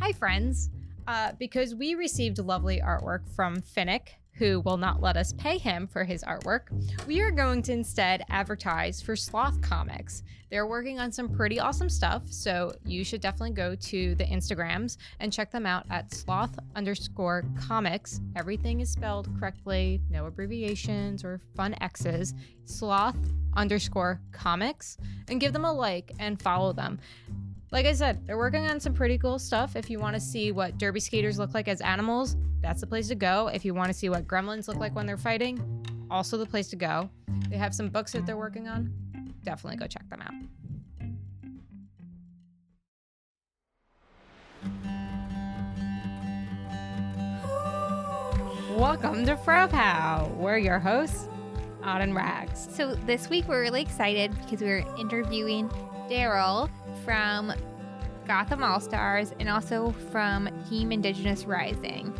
Hi, friends. Because we received lovely artwork from Finnick, who will not let us pay him for his artwork, we are going to instead advertise for Sloth Comics. They're working on some pretty awesome stuff, so you should definitely go to the Instagrams and check them out at @sloth_comics. Everything is spelled correctly, no abbreviations or fun X's. /comics, and give them a like and follow them. Like I said, they're working on some pretty cool stuff. If you want to see what derby skaters look like as animals, that's the place to go. If you want to see what gremlins look like when they're fighting, also the place to go. They have some books that they're working on. Definitely go check them out. Welcome to Fro Pow. We're your hosts, Odd and Rags. So this week we're really excited because we're interviewing Daryl from Gotham All-Stars and also from Team Indigenous Rising.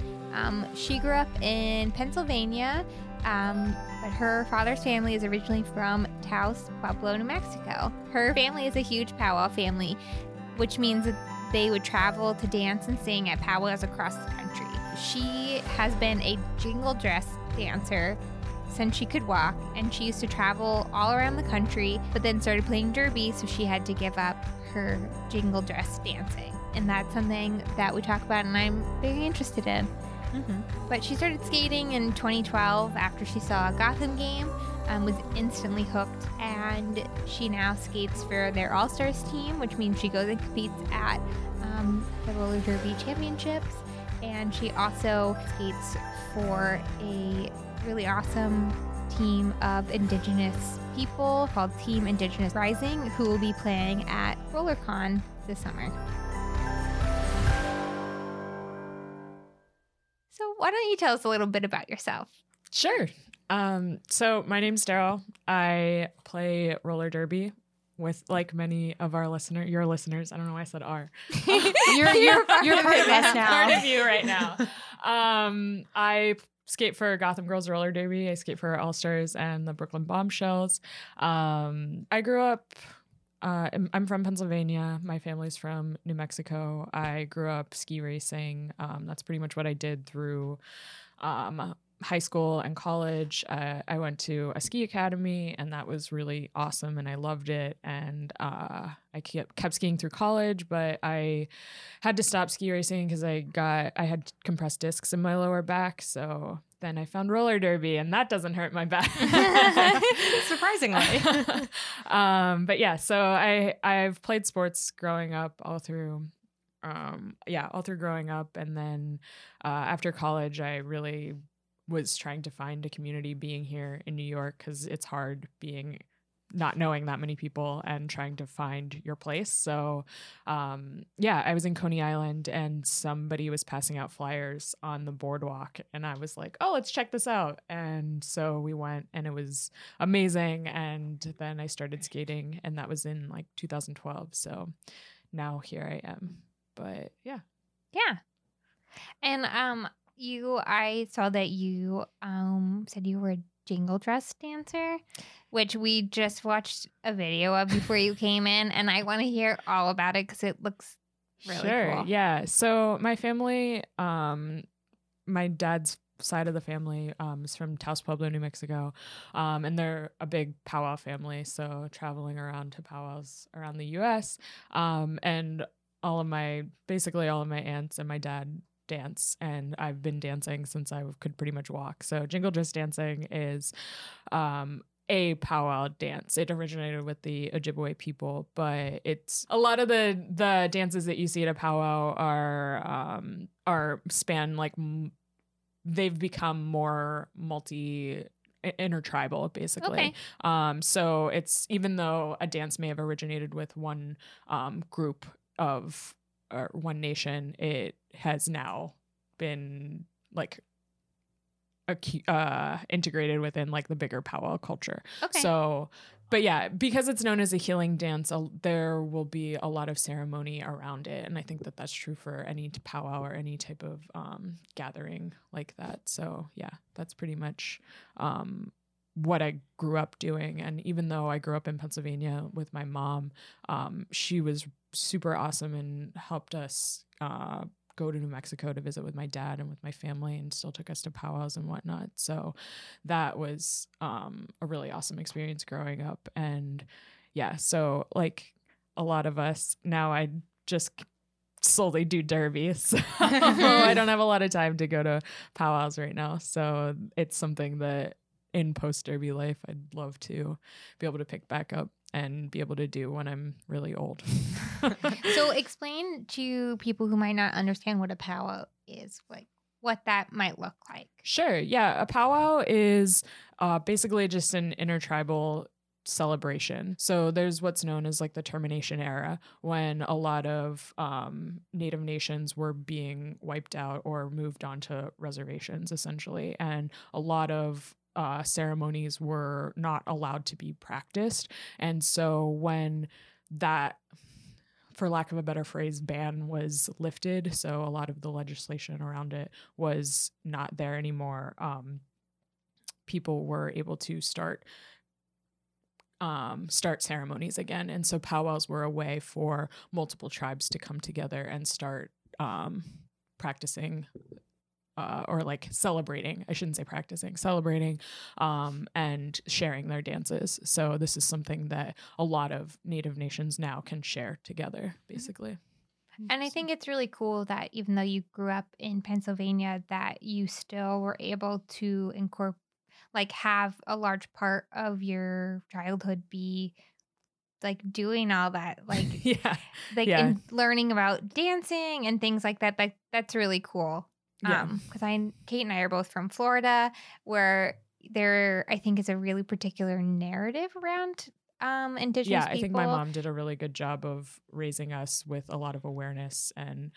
She grew up in Pennsylvania, but her father's family is originally from Taos Pueblo, New Mexico. Her family is a huge powwow family, which means that they would travel to dance and sing at powwows across the country. She has been a jingle dress dancer since she could walk, and she used to travel all around the country, but then started playing derby, so she had to give up her jingle dress dancing. And that's something that we talk about and I'm very interested in. Mm-hmm. But she started skating in 2012 after she saw a Gotham game, was instantly hooked, and she now skates for their All-Stars team, which means she goes and competes at the roller derby championships, and she also skates for a really awesome team of Indigenous people called Team Indigenous Rising, who will be playing at RollerCon this summer. So why don't you tell us a little bit about yourself? Sure. So my name's Daryl. I play roller derby with, like, many of our your listeners. I don't know why I said "our." You're part of us now. Part of you right now. I skate for Gotham Girls Roller Derby. I skate for All-Stars and the Brooklinen Bombshells. I grew up, I'm from Pennsylvania. My family's from New Mexico. I grew up ski racing. That's pretty much what I did through high school and college. I went to a ski academy, and that was really awesome, and I loved it. And I kept skiing through college, but I had to stop ski racing because I had compressed discs in my lower back. So then I found roller derby, and that doesn't hurt my back, surprisingly. But yeah, so I've played sports growing up all through growing up, and then after college, I really was trying to find a community being here in New York because it's hard being not knowing that many people and trying to find your place. So, yeah, I was in Coney Island and somebody was passing out flyers on the boardwalk and I was like, oh, let's check this out. And so we went and it was amazing. And then I started skating and that was in like 2012. So now here I am, but yeah. Yeah. And, I saw that you, said you were a jingle dress dancer, which we just watched a video of before you came in, and I want to hear all about it because it looks really cool. Yeah. So my family, my dad's side of the family is from Taos Pueblo, New Mexico, and they're a big powwow family, so traveling around to powwows around the U.S., and basically all of my aunts and my dad dance, and I've been dancing since I could pretty much walk. So jingle dress dancing is a powwow dance. It originated with the Ojibwe people, but it's a lot of the dances that you see at a powwow are span like they've become more multi intertribal basically. Okay. So it's, even though a dance may have originated with one group of or one nation, it has now been like integrated within like the bigger powwow culture. Okay. So, but yeah, because it's known as a healing dance, there will be a lot of ceremony around it. And I think that that's true for any powwow or any type of gathering like that. So yeah, that's pretty much what I grew up doing. And even though I grew up in Pennsylvania with my mom, she was super awesome and helped us go to New Mexico to visit with my dad and with my family, and still took us to powwows and whatnot. So that was a really awesome experience growing up. And yeah, so like a lot of us now, I just solely do derby. So I don't have a lot of time to go to powwows right now. So it's something that in post derby life, I'd love to be able to pick back up and be able to do when I'm really old. So explain to people who might not understand what a powwow is, like what that might look like. Sure. Yeah. A powwow is basically just an intertribal celebration. So there's what's known as like the Termination Era, when a lot of Native nations were being wiped out or moved onto reservations essentially. And a lot of ceremonies were not allowed to be practiced. And so when that, for lack of a better phrase, ban was lifted, so a lot of the legislation around it was not there anymore, people were able to start ceremonies again. And so powwows were a way for multiple tribes to come together and start practicing or like celebrating, I shouldn't say practicing, celebrating and sharing their dances. So this is something that a lot of Native nations now can share together, basically. And I think it's really cool that even though you grew up in Pennsylvania, that you still were able to incorporate, like have a large part of your childhood be like doing all that, like and learning about dancing and things like that. Like that's really cool. Yeah. Because Kate and I are both from Florida, where there, I think, is a really particular narrative around Indigenous people. I think my mom did a really good job of raising us with a lot of awareness. And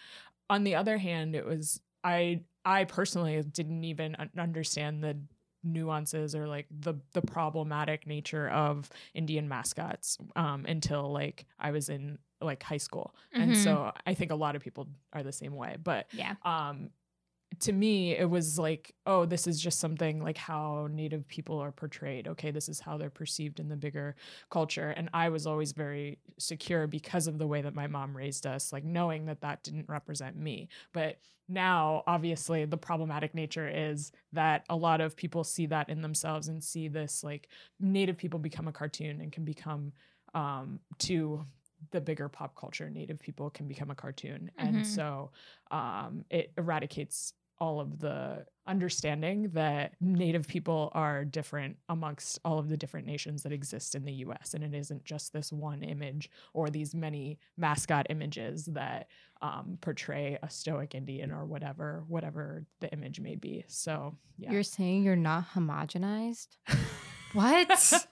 on the other hand, it was, I personally didn't even understand the nuances or like the problematic nature of Indian mascots until like I was in like high school. Mm-hmm. And so I think a lot of people are the same way, but to me, it was like, oh, this is just something like how Native people are portrayed. Okay, this is how they're perceived in the bigger culture. And I was always very secure because of the way that my mom raised us, like knowing that that didn't represent me. But now, obviously, the problematic nature is that a lot of people see that in themselves and see this, like Native people become a cartoon and can become too... the bigger pop culture, Native people can become a cartoon. Mm-hmm. And so it eradicates all of the understanding that Native people are different amongst all of the different nations that exist in the U.S. And it isn't just this one image or these many mascot images that portray a stoic Indian or whatever the image may be. So, yeah. You're saying you're not homogenized? what?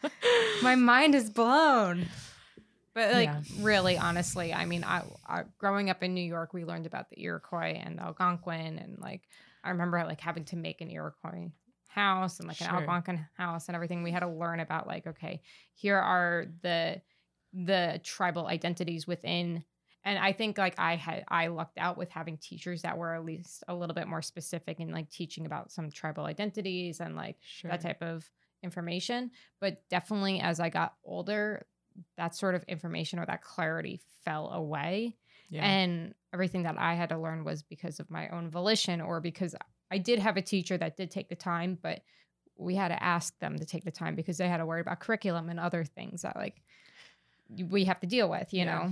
My mind is blown. But really, honestly, I mean, I growing up in New York, we learned about the Iroquois and the Algonquin, and like I remember like having to make an Iroquois house and like an Algonquin house and everything. We had to learn about like, okay, here are the tribal identities within. And I think like I lucked out with having teachers that were at least a little bit more specific in like teaching about some tribal identities and like that type of information. But definitely as I got older, that sort of information or that clarity fell away. Yeah. And everything that I had to learn was because of my own volition, or because I did have a teacher that did take the time, but we had to ask them to take the time because they had to worry about curriculum and other things that like we have to deal with, you know?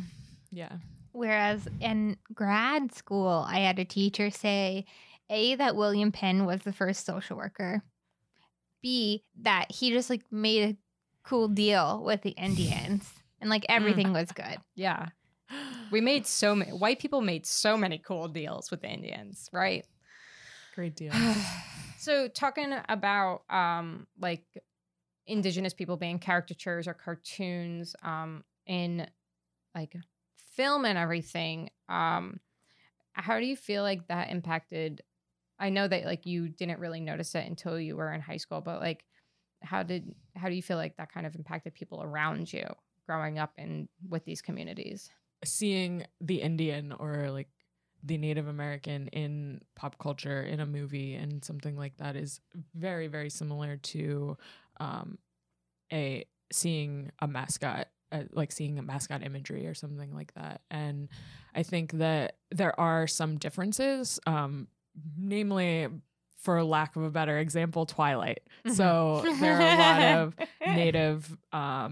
Yeah. Whereas in grad school, I had a teacher say, A, that William Penn was the first social worker. B, that he just like made a cool deal with the Indians and like everything was good. Yeah. We made so many, white people made so many cool deals with the Indians, right? Great deal. So talking about like Indigenous people being caricatures or cartoons in like film and everything, how do you feel like that impacted? I know that like you didn't really notice it until you were in high school, but like how do you feel like that kind of impacted people around you growing up in with these communities? Seeing the Indian or like the Native American in pop culture, in a movie and something like that, is very, very similar to seeing a mascot, like seeing a mascot imagery or something like that. And I think that there are some differences, namely, for lack of a better example, Twilight. So there are a lot of Native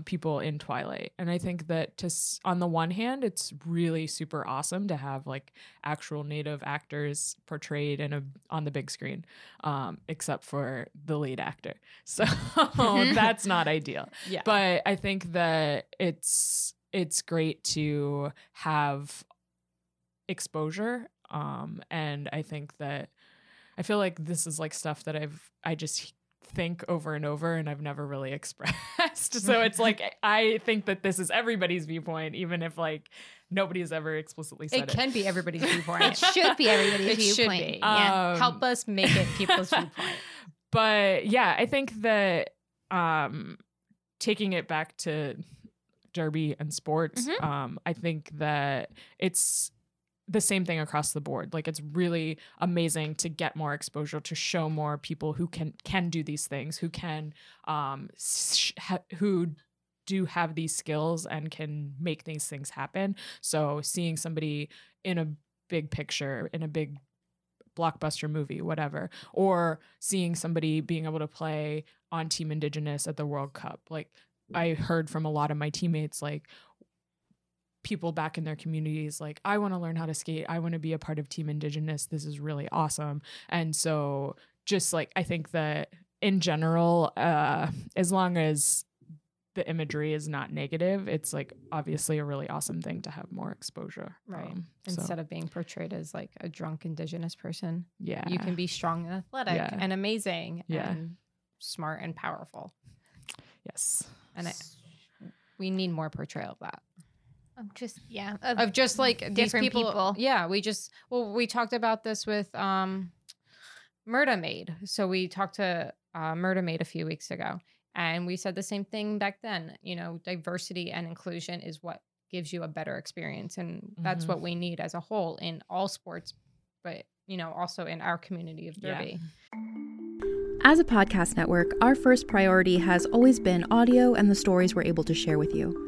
people in Twilight. And I think that on the one hand, it's really super awesome to have like actual Native actors portrayed on the big screen, except for the lead actor. So that's not ideal. Yeah. But I think that it's great to have exposure. And I think that I feel like this is like stuff that I just think over and over and I've never really expressed. So it's like, I think that this is everybody's viewpoint, even if like nobody's ever explicitly said it. It can be everybody's viewpoint. It should be everybody's viewpoint. Should be. Yeah. Help us make it people's viewpoint. But yeah, I think that taking it back to derby and sports, I think that it's the same thing across the board. Like, it's really amazing to get more exposure, to show more people who can do these things, who can who do have these skills and can make these things happen. So seeing somebody in a big picture, in a big blockbuster movie, whatever, or seeing somebody being able to play on Team Indigenous at the World Cup. Like, I heard from a lot of my teammates, like, people back in their communities, like, I want to learn how to skate. I want to be a part of Team Indigenous. This is really awesome. And so just like, I think that in general, as long as the imagery is not negative, it's like obviously a really awesome thing to have more exposure. Right. Instead of being portrayed as like a drunk Indigenous person. Yeah. You can be strong and athletic and amazing and smart and powerful. Yes. And we need more portrayal of that. Of just like different these people. Yeah, we talked about this with Murda Maid. So we talked to Murda Maid a few weeks ago, and we said the same thing back then. You know, diversity and inclusion is what gives you a better experience, and that's what we need as a whole in all sports, but you know, also in our community of derby. Yeah. As a podcast network, our first priority has always been audio and the stories we're able to share with you.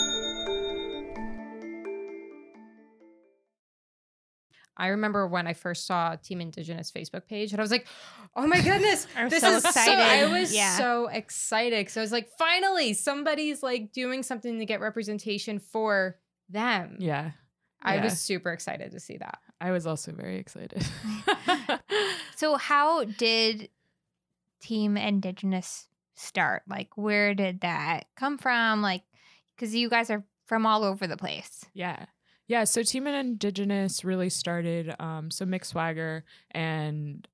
I remember when I first saw Team Indigenous Facebook page, and I was like, oh my goodness, this so is exciting. So excited. So I was like, finally, somebody's like doing something to get representation for them. Yeah. I was super excited to see that. I was also very excited. So how did Team Indigenous start? Like, where did that come from? Like, because you guys are from all over the place. Yeah. Yeah, so Team Indigenous really started, so Mick Swagger and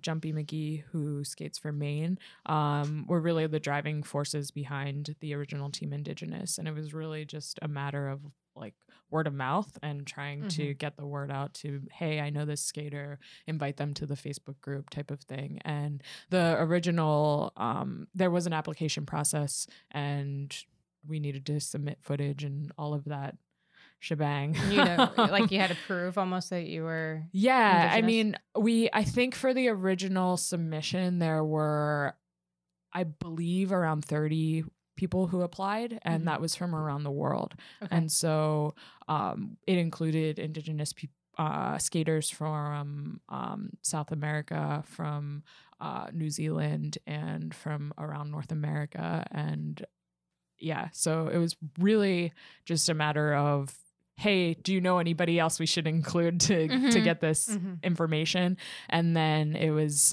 Jumpy McGee, who skates for Maine, were really the driving forces behind the original Team Indigenous. And it was really just a matter of like word of mouth and trying to get the word out to, hey, I know this skater, invite them to the Facebook group type of thing. And the original, there was an application process and we needed to submit footage and all of that shebang. You know, like you had to prove almost that you were Indigenous. I mean, I think for the original submission, there were, I believe, around 30 people who applied, and that was from around the world. Okay. And so it included Indigenous skaters from South America, from New Zealand, and from around North America. And yeah, so it was really just a matter of, hey, do you know anybody else we should include to get this information? And then it was,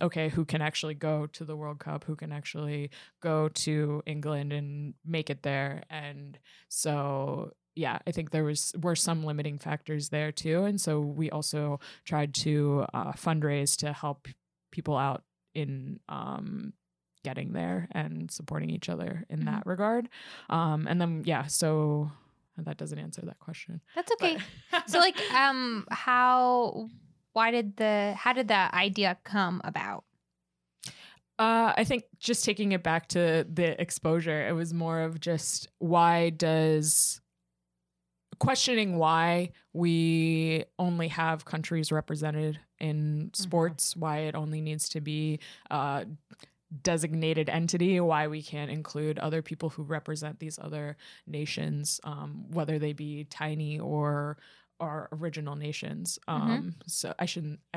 okay, who can actually go to the World Cup? Who can actually go to England and make it there? And so, yeah, I think there were some limiting factors there too. And so we also tried to fundraise to help people out in getting there and supporting each other in that regard. And then, yeah, so... that doesn't answer that question. That's okay. So like, how did that idea come about? I think just taking it back to the exposure, it was more of just questioning why we only have countries represented in sports, why it only needs to be, designated entity, why we can't include other people who represent these other nations, whether they be tiny or our original nations. So I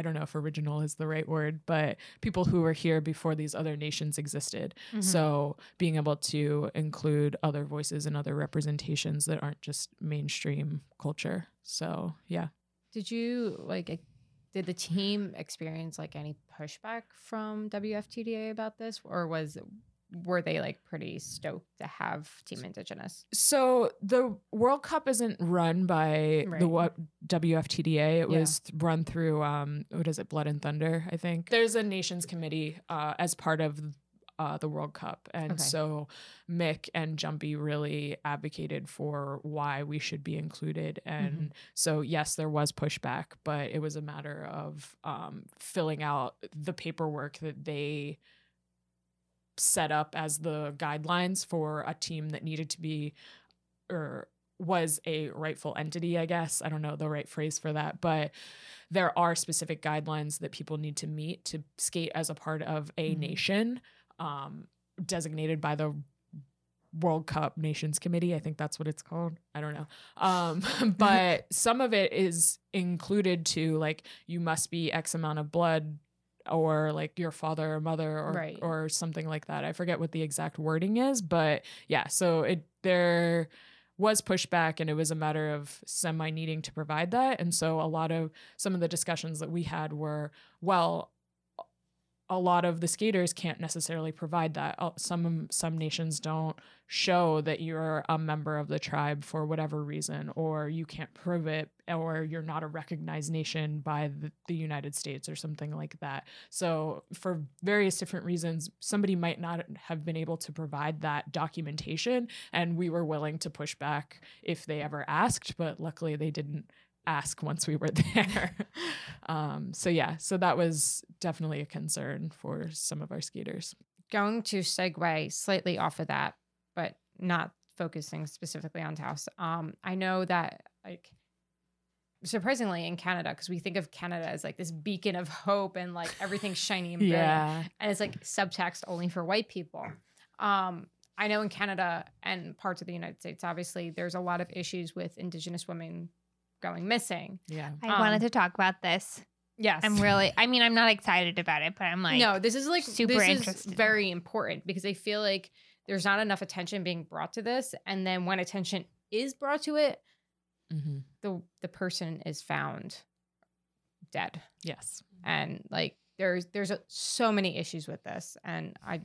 don't know if original is the right word, but people who were here before these other nations existed. So being able to include other voices and other representations that aren't just mainstream culture. So, yeah. Did the team experience like any pushback from WFTDA about this, or were they like pretty stoked to have Team Indigenous? So the World Cup isn't run by the WFTDA. It was run through, Blood and Thunder, I think. There's a Nations Committee as part of the World Cup. And so Mick and Jumpy really advocated for why we should be included. And so, yes, there was pushback, but it was a matter of filling out the paperwork that they set up as the guidelines for a team that needed to be or was a rightful entity, I guess. I don't know the right phrase for that, but there are specific guidelines that people need to meet to skate as a part of a nation. Designated by the World Cup Nations Committee. I think that's what it's called. I don't know. But some of it is included to like, you must be X amount of blood or like your father or mother or something like that. I forget what the exact wording is, but yeah, so there was pushback and it was a matter of semi needing to provide that. And so some of the discussions that we had were, well, a lot of the skaters can't necessarily provide that. Some nations don't show that you're a member of the tribe for whatever reason, or you can't prove it, or you're not a recognized nation by the United States or something like that. So for various different reasons, somebody might not have been able to provide that documentation, and we were willing to push back if they ever asked, but luckily they didn't ask once we were there. So that was definitely a concern for some of our skaters. Going to segue slightly off of that, but not focusing specifically on Taos. I know that, like, surprisingly in Canada, because we think of Canada as like this beacon of hope and like everything's shiny and brilliant. Yeah. And it's like subtext only for white people. I know in Canada and parts of the United States, obviously, there's a lot of issues with Indigenous women going missing. Yeah. I wanted to talk about this. Yes. I'm not excited about it, but I'm like, no, this is like super interesting. Is very important because I feel like there's not enough attention being brought to this. And then when attention is brought to it, mm-hmm. the person is found dead. Yes. And like, there's so many issues with this, and I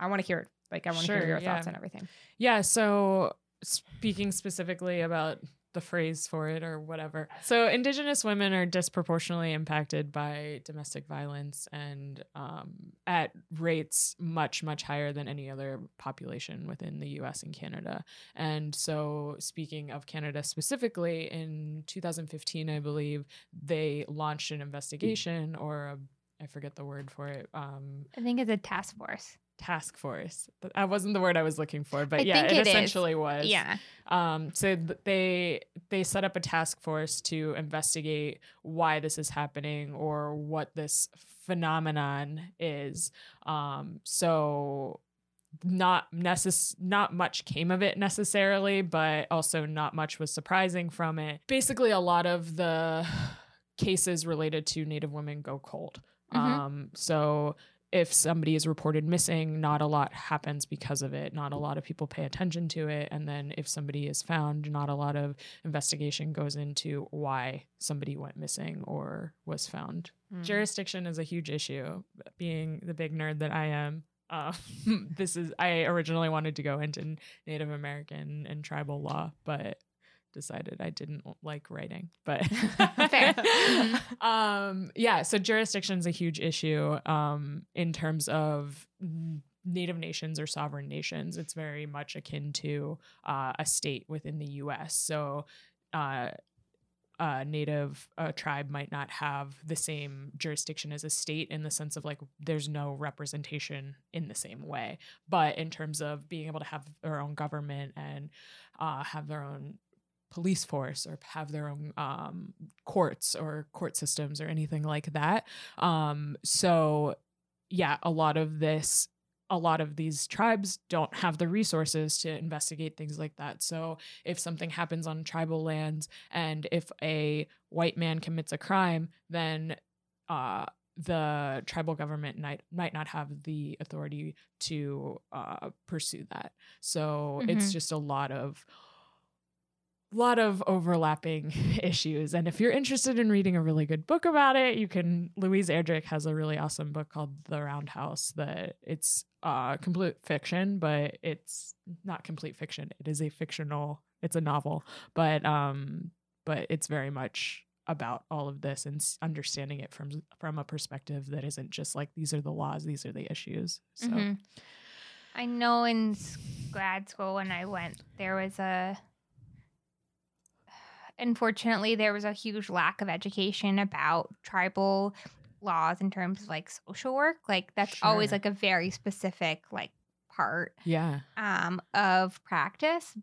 want to hear it. Like, I want to hear your thoughts on everything. Yeah. So speaking specifically about the phrase for it or whatever. So Indigenous women are disproportionately impacted by domestic violence and at rates much, much higher than any other population within the US and Canada. And so speaking of Canada specifically, in 2015, I believe, they launched an investigation I forget the word for it. I think it's a task force. Task force. That wasn't the word I was looking for, but it essentially was. Yeah. So they set up a task force to investigate why this is happening or what this phenomenon is. So not much came of it necessarily, but also not much was surprising from it. Basically, a lot of the cases related to Native women go cold. Mm-hmm. So if somebody is reported missing, not a lot happens because of it. Not a lot of people pay attention to it. And then if somebody is found, not a lot of investigation goes into why somebody went missing or was found. Mm. Jurisdiction is a huge issue. Being the big nerd that I am, I originally wanted to go into Native American and tribal law, but decided I didn't like writing, but fair. So jurisdiction is a huge issue in terms of Native nations or sovereign nations. It's very much akin to a state within the U.S. So a tribe might not have the same jurisdiction as a state in the sense of like there's no representation in the same way, but in terms of being able to have their own government and have their own police force or have their own courts or court systems or anything like that. A lot of these tribes don't have the resources to investigate things like that. So if something happens on tribal lands and if a white man commits a crime, then the tribal government might not have the authority to pursue that. So mm-hmm. It's just a lot of overlapping issues. And if you're interested in reading a really good book about it, Louise Erdrich has a really awesome book called The Round House that it's complete fiction, but it's not complete fiction. It is it's a novel, but it's very much about all of this and understanding it from a perspective that isn't just like, these are the laws, these are the issues. So mm-hmm. I know in grad school when I went, unfortunately, there was a huge lack of education about tribal laws in terms of like social work. Like that's always like a very specific like part of practice.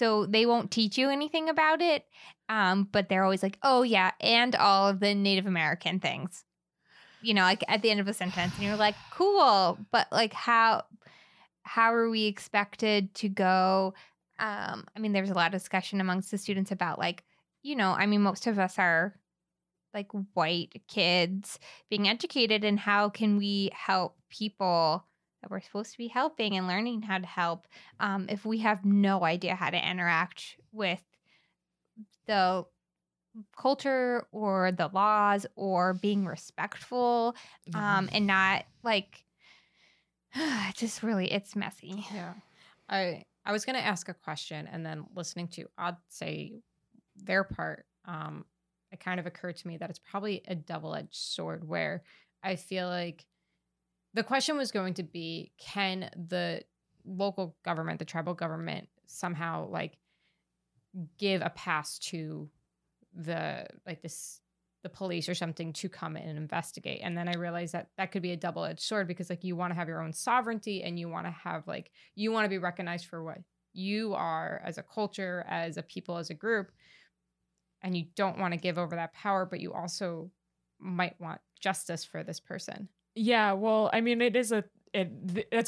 So they won't teach you anything about it. But they're always like, oh yeah, and all of the Native American things, you know, like at the end of a sentence, and you're like, cool. But like, how are we expected to go? There's a lot of discussion amongst the students about like, you know, I mean, most of us are like white kids being educated, and how can we help people that we're supposed to be helping and learning how to help if we have no idea how to interact with the culture or the laws or being respectful, and not like, it's just really, it's messy. Yeah. I was going to ask a question, and then listening to Odd say their part, it kind of occurred to me that it's probably a double-edged sword, where I feel like the question was going to be, can the local government, the tribal government, somehow like give a pass to the police or something to come in and investigate? And then I realized that that could be a double-edged sword, because like you want to have your own sovereignty, and you want to have like, you want to be recognized for what you are as a culture, as a people, as a group, and you don't want to give over that power, but you also might want justice for this person. Yeah, well, I mean, that's a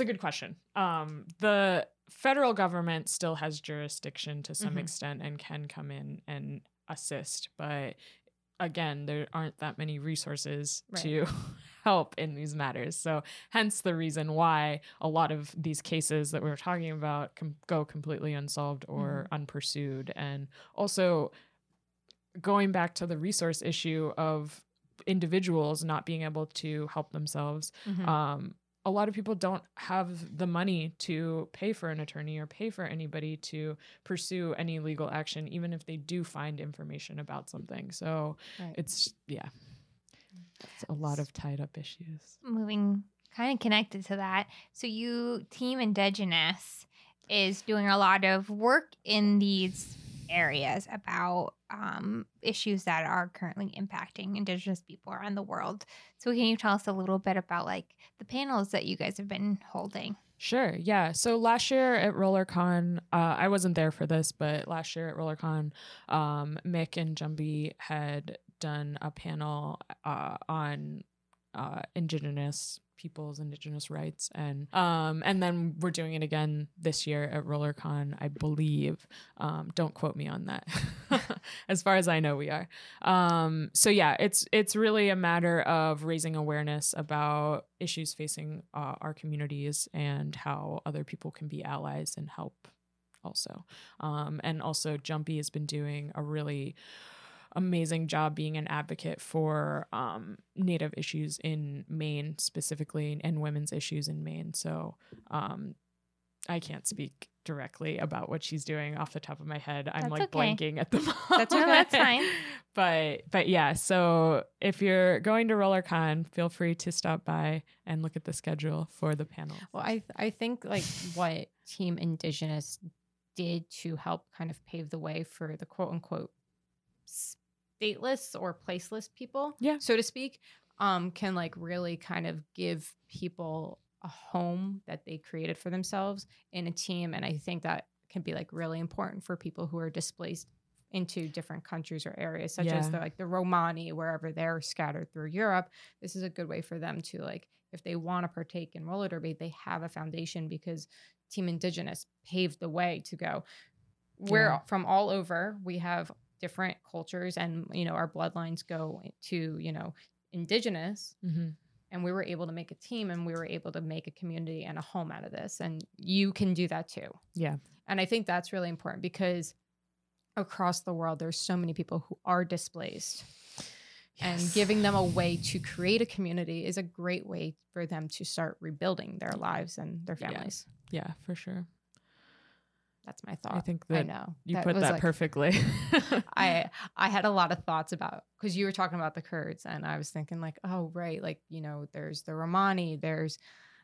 good question. The federal government still has jurisdiction to some extent and can come in and assist, but again, there aren't that many resources to help in these matters. So hence the reason why a lot of these cases that we were talking about go completely unsolved or unpursued. And also going back to the resource issue of individuals not being able to help themselves, a lot of people don't have the money to pay for an attorney or pay for anybody to pursue any legal action, even if they do find information about something. So it's a lot of tied up issues. Moving kind of connected to that. So you, Team Indigenous, is doing a lot of work in these areas about issues that are currently impacting Indigenous people around the world. So can you tell us a little bit about like the panels that you guys have been holding? Sure. Yeah. So last year at RollerCon, I wasn't there for this, but last year at RollerCon, Mick and Jumpy had done a panel on Indigenous peoples, Indigenous rights, and then we're doing it again this year at RollerCon, I believe. Don't quote me on that. As far as I know, we are. So yeah, it's really a matter of raising awareness about issues facing our communities and how other people can be allies and help also. And also Jumpy has been doing a really amazing job being an advocate for Native issues in Maine specifically, and women's issues in Maine. So I can't speak directly about what she's doing off the top of my head. I'm blanking at the moment. That's okay. That's fine. But yeah, so if you're going to RollerCon, feel free to stop by and look at the schedule for the panel. Well, I think like what Team Indigenous did to help kind of pave the way for the quote unquote stateless or placeless people, so to speak, can like really kind of give people a home that they created for themselves in a team. And I think that can be like really important for people who are displaced into different countries or areas, such as the Romani, wherever they're scattered through Europe. This is a good way for them to, like, if they want to partake in roller derby, they have a foundation, because Team Indigenous paved the way to go. We're from all over. We have different cultures, and you know, our bloodlines go to, you know, Indigenous, and we were able to make a team, and we were able to make a community and a home out of this, and you can do that too. Yeah. And I think that's really important, because across the world there's so many people who are displaced, and giving them a way to create a community is a great way for them to start rebuilding their lives and their families. Yeah, for sure. That's my thought. I think that I know. You that put that like, perfectly. I had a lot of thoughts about, because you were talking about the Kurds, and I was thinking like, oh, right. Like, you know, there's the Romani, there's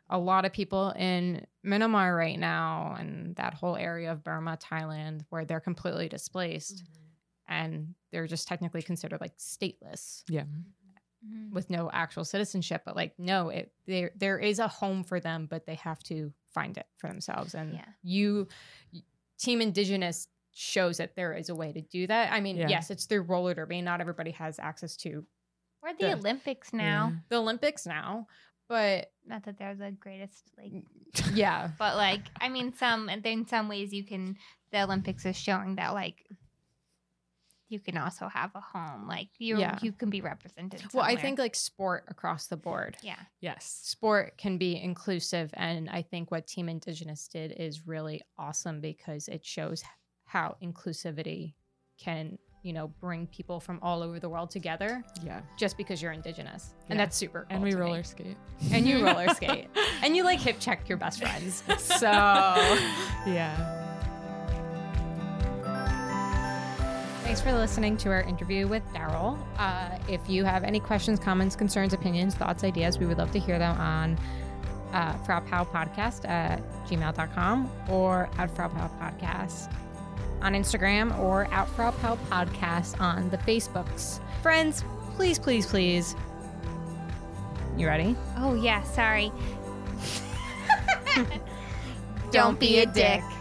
a lot of people in Myanmar right now, and that whole area of Burma, Thailand, where they're completely displaced and they're just technically considered like stateless. Yeah. With no actual citizenship, but like, no, there is a home for them, but they have to find it for themselves. And you, Team Indigenous, shows that there is a way to do that. I mean, yes, it's through roller derby. Not everybody has access to. Or the Olympics now. The Olympics now, but not that they're the greatest. Like, but like, I mean, in some ways, you can. The Olympics is showing that like, you can also have a home. Like you can be represented somewhere. Well, I think like sport across the board. Yeah. Yes. Sport can be inclusive. And I think what Team Indigenous did is really awesome, because it shows how inclusivity can you know, bring people from all over the world together. Yeah. Just because you're Indigenous. Yeah. And that's super cool. And we roller skate. And you roller skate. And you like hip check your best friends. So yeah. Thanks for listening to our interview with Daryl. If you have any questions, comments, concerns, opinions, thoughts, ideas, we would love to hear them on Fro Pow Podcast at gmail.com or at Fro Pow Podcast on Instagram or at Fro Pow Podcast on the Facebooks. Friends, please, please, please. You ready? Oh, yeah. Sorry. Don't be a dick.